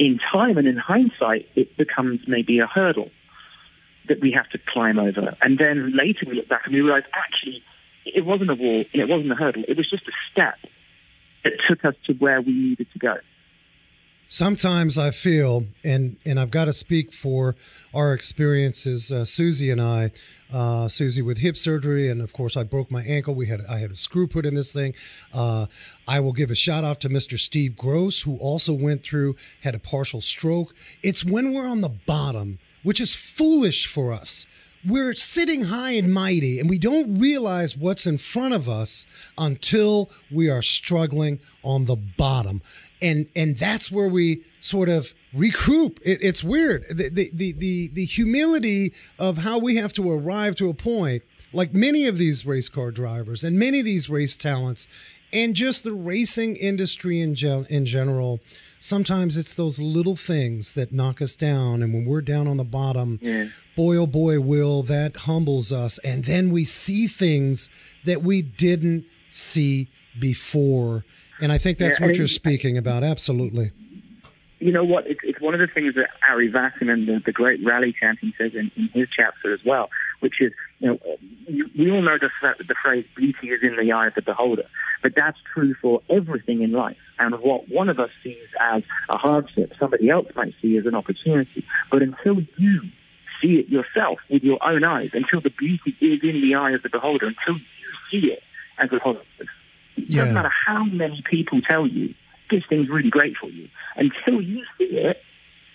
in time and in hindsight, it becomes maybe a hurdle that we have to climb over. And then later we look back and we realize, actually, it wasn't a wall and it wasn't a hurdle. It was just a step that took us to where we needed to go. Sometimes I feel, and I've got to speak for our experiences, Susie and I, Susie with hip surgery, and of course I broke my ankle. I had a screw put in this thing. I will give a shout out to Mr. Steve Gross, who also had a partial stroke. It's when we're on the bottom, which is foolish for us. We're sitting high and mighty, and we don't realize what's in front of us until we are struggling on the bottom. And that's where we sort of recoup. It's weird. The humility of how we have to arrive to a point, like many of these race car drivers and many of these race talents, and just the racing industry in general. Sometimes it's those little things that knock us down. And when we're down on the bottom, boy, oh boy, Will, that humbles us. And then we see things that we didn't see before. And I think that's what you're speaking about. Absolutely. You know what? It's one of the things that Ari Vatanen, the great rally champion, says in his chapter as well, which is, we all know the phrase, beauty is in the eye of the beholder. But that's true for everything in life. And what one of us sees as a hardship, somebody else might see as an opportunity. But until you see it yourself with your own eyes, until the beauty is in the eye of the beholder, until you see it as a positive, it doesn't matter how many people tell you, this thing's really great for you. Until you see it,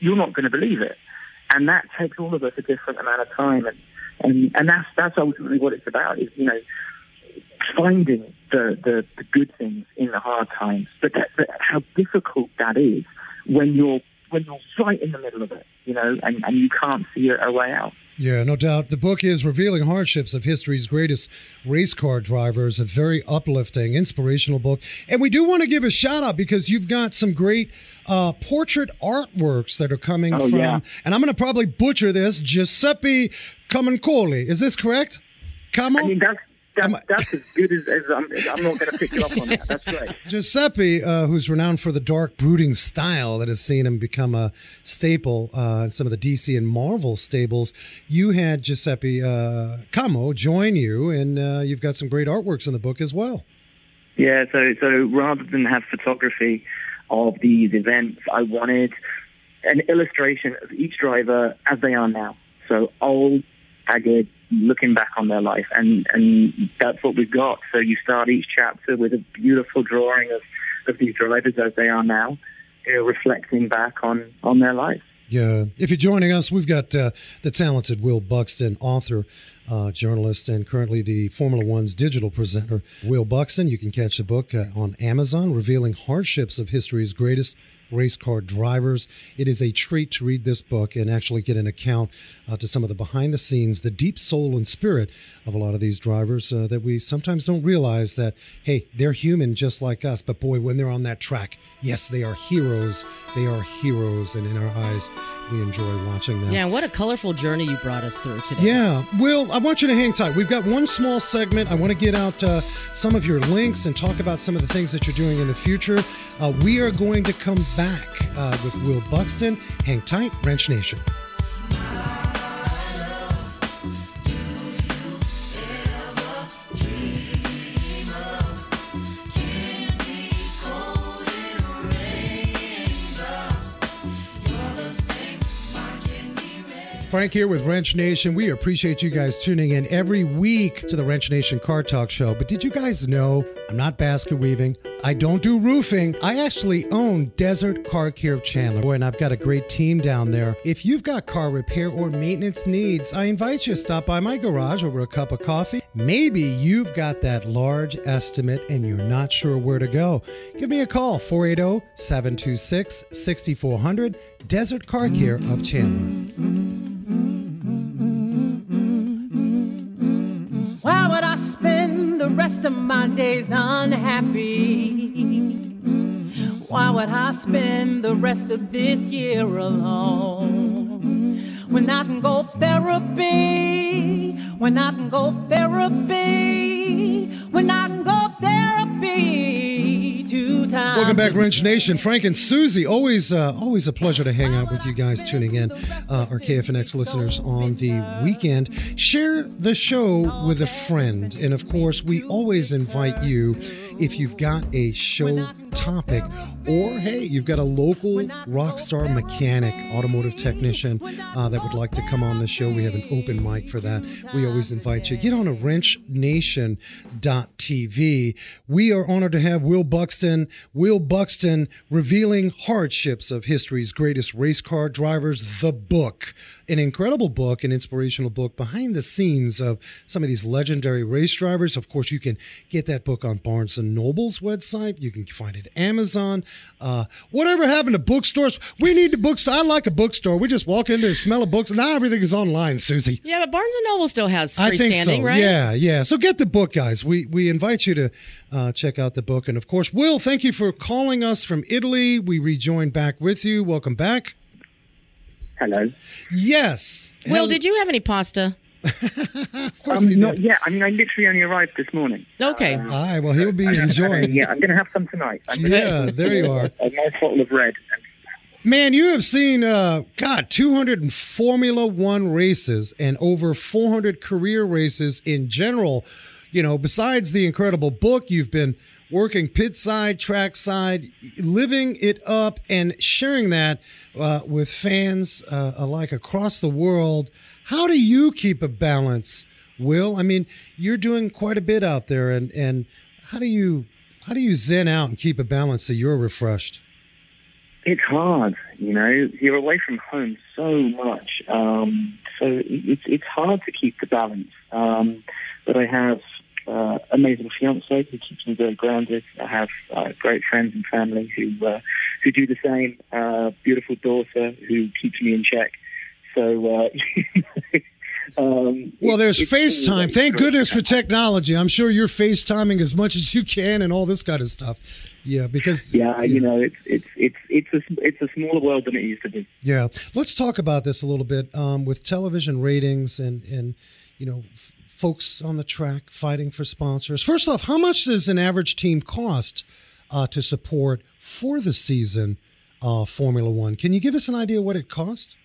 you're not going to believe it. And that takes all of us a different amount of time. And that's ultimately what it's about, is, finding the good things in the hard times, but how difficult that is when you're right in the middle of it, and you can't see a way out. Yeah, no doubt. The book is Revealing Hardships of History's Greatest Race Car Drivers, a very uplifting, inspirational book. And we do want to give a shout out, because you've got some great portrait artworks that are coming from, and I'm going to probably butcher this, Giuseppe Camuncoli. Is this correct? Camo? I mean, that's That's as good as I'm not going to pick you up on that. That's right. Giuseppe, who's renowned for the dark, brooding style that has seen him become a staple in some of the DC and Marvel stables, you had Giuseppe Camo join you, and you've got some great artworks in the book as well. Yeah, so rather than have photography of these events, I wanted an illustration of each driver as they are now. So old, haggard, looking back on their life, and that's what we've got. So you start each chapter with a beautiful drawing of these drivers as they are now, reflecting back on their life. Yeah. If you're joining us, we've got the talented Will Buxton, author, journalist, and currently the Formula One's digital presenter. Will Buxton, you can catch the book on Amazon, revealing hardships of history's greatest race car drivers. It is a treat to read this book and actually get an account to some of the behind the scenes, the deep soul and spirit of a lot of these drivers that we sometimes don't realize that, hey, they're human just like us. But boy, when they're on that track, yes, they are heroes. They are heroes. And in our eyes, we enjoy watching them. Yeah, what a colorful journey you brought us through today. Yeah. Will, I want you to hang tight. We've got one small segment. I want to get out some of your links and talk about some of the things that you're doing in the future. We are going to come back with Will Buxton. Hang tight, Ranch Nation. Frank here with Wrench Nation. We appreciate you guys tuning in every week to the Wrench Nation Car Talk Show. But did you guys know I'm not basket weaving? I don't do roofing. I actually own Desert Car Care of Chandler. Boy, and I've got a great team down there. If you've got car repair or maintenance needs, I invite you to stop by my garage over a cup of coffee. Maybe you've got that large estimate and you're not sure where to go. Give me a call, 480-726-6400, Desert Car Care of Chandler. Why would I spend the rest of my days unhappy? Why would I spend the rest of this year alone? When I can go therapy 2 times. Welcome back, Wrench Nation. Frank and Susie, always a pleasure to hang out with you guys tuning in, our KFNX listeners on the weekend. Share the show with a friend. And, of course, we always invite you, if you've got a show topic or, hey, you've got a local rock star mechanic, automotive technician that would like to come on the show, we have an open mic for that. We always invite you. Get on to wrenchnation.tv. We are honored to have Will Buxton. Will Buxton, Revealing Hardships of History's Greatest Race Car Drivers, the book. An incredible book, an inspirational book behind the scenes of some of these legendary race drivers. Of course, you can get that book on Barnes & Noble's website. You can find it at Amazon. Whatever happened to bookstores? We need the bookstore. I like a bookstore. We just walk in there and smell a book. Now everything is online, Susie. Yeah, but Barnes & Noble still has freestanding, right? Yeah. So get the book, guys. We invite you to check out the book. And, of course, Will, thank you for calling us from Italy. We rejoin back with you. Welcome back. Hello. Yes. Will, did you have any pasta? Of course you did. Not yet. I mean, I literally only arrived this morning. Okay. All right. Well, he'll be enjoying. Yeah, I'm going to have some tonight. There you are. A nice bottle of red. Man, you have seen, 200 Formula One races and over 400 career races in general. You know, besides the incredible book, you've been working pit side, track side, living it up and sharing that with fans alike across the world. How do you keep a balance, Will? I mean, you're doing quite a bit out there, and how do you zen out and keep a balance so you're refreshed? It's hard, you know. You're away from home so much, so it's hard to keep the balance. But I have amazing fiance who keeps me very grounded. I have great friends and family who do the same. Beautiful daughter who keeps me in check. So, well, there's FaceTime. Thank goodness for technology. I'm sure you're FaceTiming as much as you can and all this kind of stuff. Yeah, because you know, it's a smaller world than it used to be. Yeah, let's talk about this a little bit with television ratings and you know. folks on the track fighting for sponsors. First off, how much does an average team cost to support for the season Formula One? Can you give us an idea what it costs?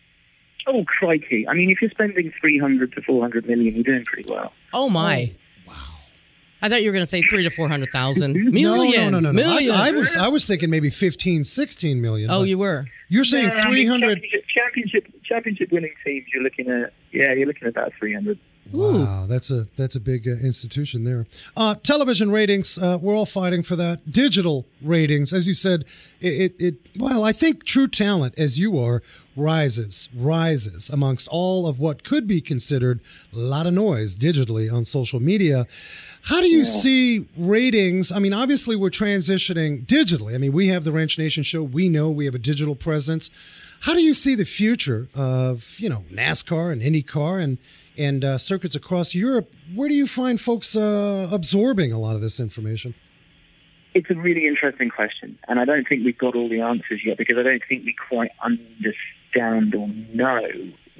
Oh, crikey. I mean, if you're spending $300 to $400 million, you're doing pretty well. Oh, my. Oh, wow. I thought you were going to say $300,000 to $400,000. Million. No. I was thinking maybe $15, $16 million. Oh, you were. You're saying 300. Championship winning teams, you're looking at, about 300. Wow, that's a big institution there. Television ratings, we're all fighting for that. Digital ratings, as you said, I think true talent, as you are, rises amongst all of what could be considered a lot of noise digitally on social media. How do you see ratings? I mean, obviously we're transitioning digitally. I mean, we have the Ranch Nation show. We know we have a digital presence. How do you see the future of, NASCAR and IndyCar and circuits across Europe? Where do you find folks absorbing a lot of this information? It's a really interesting question, and I don't think we've got all the answers yet because I don't think we quite understand or know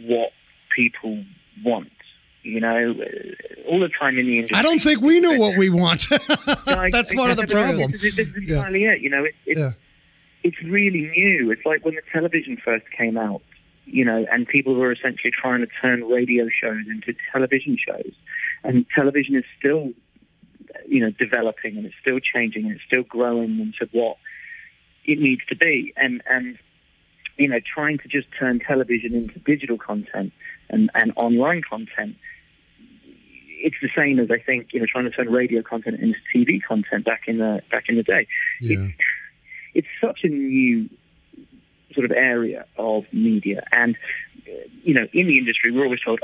what people want. All the time in the industry. I don't think we know what we want. That's part of the problem. This is entirely it. It's really new. It's like when the television first came out. And people were essentially trying to turn radio shows into television shows. And television is still, developing, and it's still changing, and it's still growing into what it needs to be. And trying to just turn television into digital content and online content, it's the same as, I think, trying to turn radio content into TV content back in the day. Yeah. It's such a new sort of area of media, and in the industry we're always told,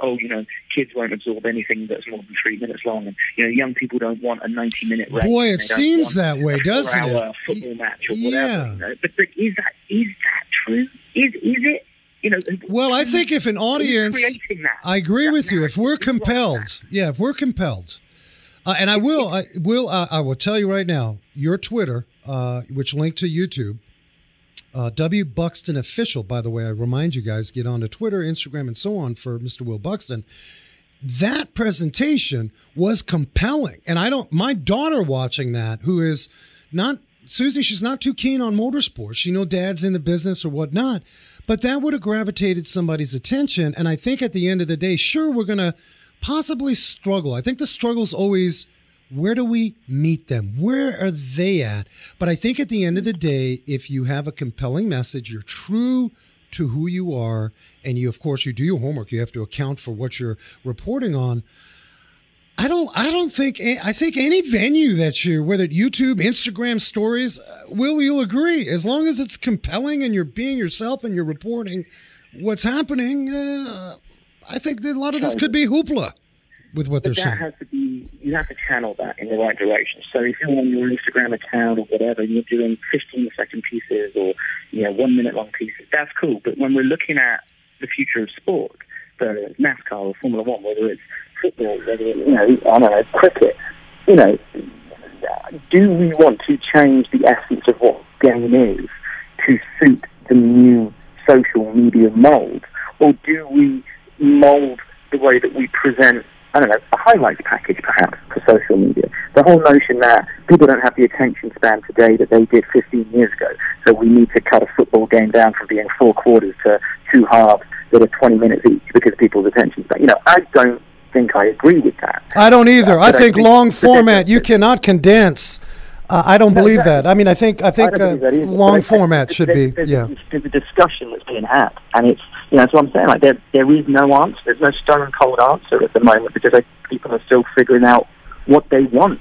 kids won't absorb anything that's more than 3 minutes long, and young people don't want a 90-minute race. Boy, it seems that way, doesn't it? A football match or whatever. But is that true? Is it? Well, I think if an audience, I agree with you. If we're compelled, and I will tell you right now, your Twitter, which linked to YouTube. W. Buxton Official, by the way, I remind you guys, get onto Twitter, Instagram, and so on for Mr. Will Buxton. That presentation was compelling. And my daughter watching that, who is not, Susie, she's not too keen on motorsports. She knows dad's in the business or whatnot, but that would have gravitated somebody's attention. And I think at the end of the day, sure, we're going to possibly struggle. I think the struggle's always, where do we meet them? Where are they at? But I think at the end of the day, if you have a compelling message, you're true to who you are, and you, of course, you do your homework. You have to account for what you're reporting on. I think any venue that whether YouTube, Instagram stories, Will, you'll agree, as long as it's compelling and you're being yourself and you're reporting what's happening, I think that a lot of this could be hoopla with what they're saying. You have to channel that in the right direction. So if you're on your Instagram account or whatever, and you're doing 15-second pieces or 1 minute long pieces, that's cool. But when we're looking at the future of sport, whether it's NASCAR or Formula One, whether it's football, whether it's I don't know, cricket, do we want to change the essence of what game is to suit the new social media mold, or do we mold the way that we present? I don't know, a highlights package, perhaps, for social media. The whole notion that people don't have the attention span today that they did 15 years ago, so we need to cut a football game down from being 4 quarters to 2 halves that are 20 minutes each because people's attention span. I don't think I agree with that. I don't either. I think long format, you cannot condense. I don't believe that. I mean, I think long format should be. There's a discussion that's being had, and it's that's what I'm saying. Like there is no answer. There's no stone cold answer at the moment because people are still figuring out what they want,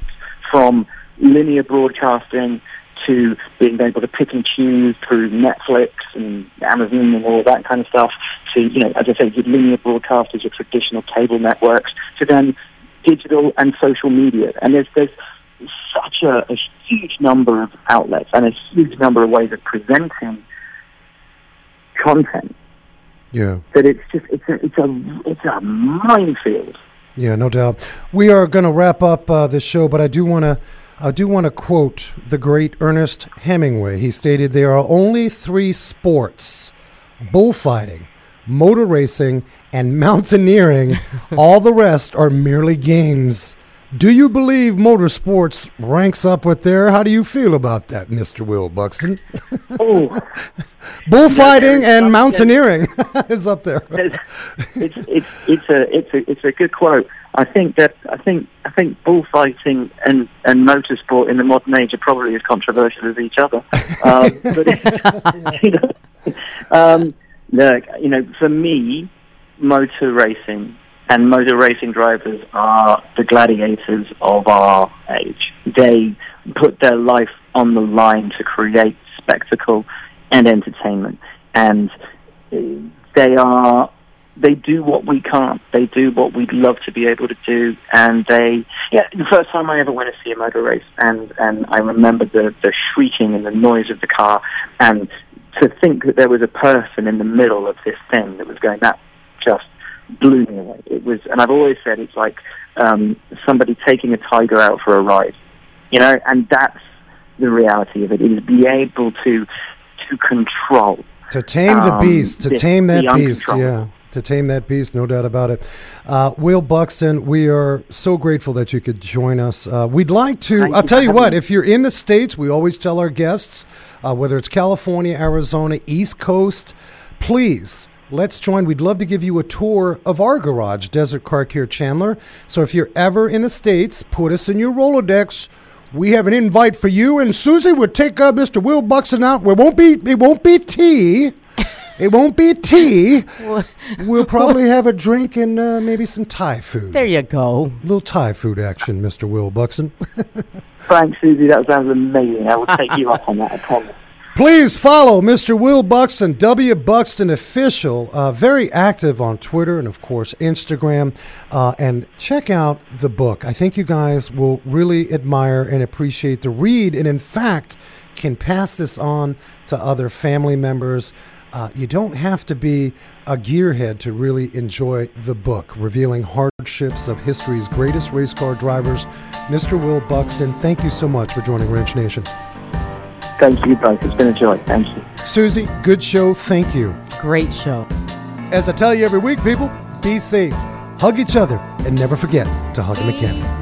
from linear broadcasting to being able to pick and choose through Netflix and Amazon and all that kind of stuff. To as I say, your linear broadcasters, your traditional cable networks, to then digital and social media, and there's such a huge number of outlets and a huge number of ways of presenting content. Yeah, that it's a minefield. Yeah, no doubt. We are going to wrap up this show, but I do want to quote the great Ernest Hemingway. He stated, "There are only 3 sports: bullfighting, motor racing, and mountaineering. All the rest are merely games. Do you believe motorsports ranks up with there? How do you feel about that, Mr. Will Buxton? Oh, bullfighting and mountaineering is up there. It's a good quote. I think bullfighting and motorsport in the modern age are probably as controversial as each other. But for me, motor racing. And motor racing drivers are the gladiators of our age. They put their life on the line to create spectacle and entertainment. And they do what we can't. They do what we'd love to be able to do. And the first time I ever went to see a motor race, and I remember the shrieking and the noise of the car, and to think that there was a person in the middle of this thing that was going, that just blew me away. It was, and I've always said it's like somebody taking a tiger out for a ride, and that's the reality of it. It is be able to control, to tame the beast, to tame that beast, yeah, to tame that beast, no doubt about it. Will Buxton, we are so grateful that you could join us. We'd like to, I'll tell you what, if you're in the States, we always tell our guests, whether it's California, Arizona, East Coast, please, let's join. We'd love to give you a tour of our garage, Desert Car Care Chandler. So if you're ever in the States, put us in your Rolodex. We have an invite for you, and Susie would take Mr. Will Buxton out. It won't be tea. We'll probably have a drink and maybe some Thai food. There you go. A little Thai food action, Mr. Will Buxton. Frank, Susie, that sounds amazing. I will take you up on that, I promise. Please follow Mr. Will Buxton, W. Buxton Official, very active on Twitter and, of course, Instagram, and check out the book. I think you guys will really admire and appreciate the read, and, in fact, can pass this on to other family members. You don't have to be a gearhead to really enjoy the book, revealing hardships of history's greatest race car drivers. Mr. Will Buxton, thank you so much for joining Wrench Nation. Thank you both. It's been a joy. Thank you. Susie, good show. Thank you. Great show. As I tell you every week, people, be safe. Hug each other and never forget to hug a mechanic.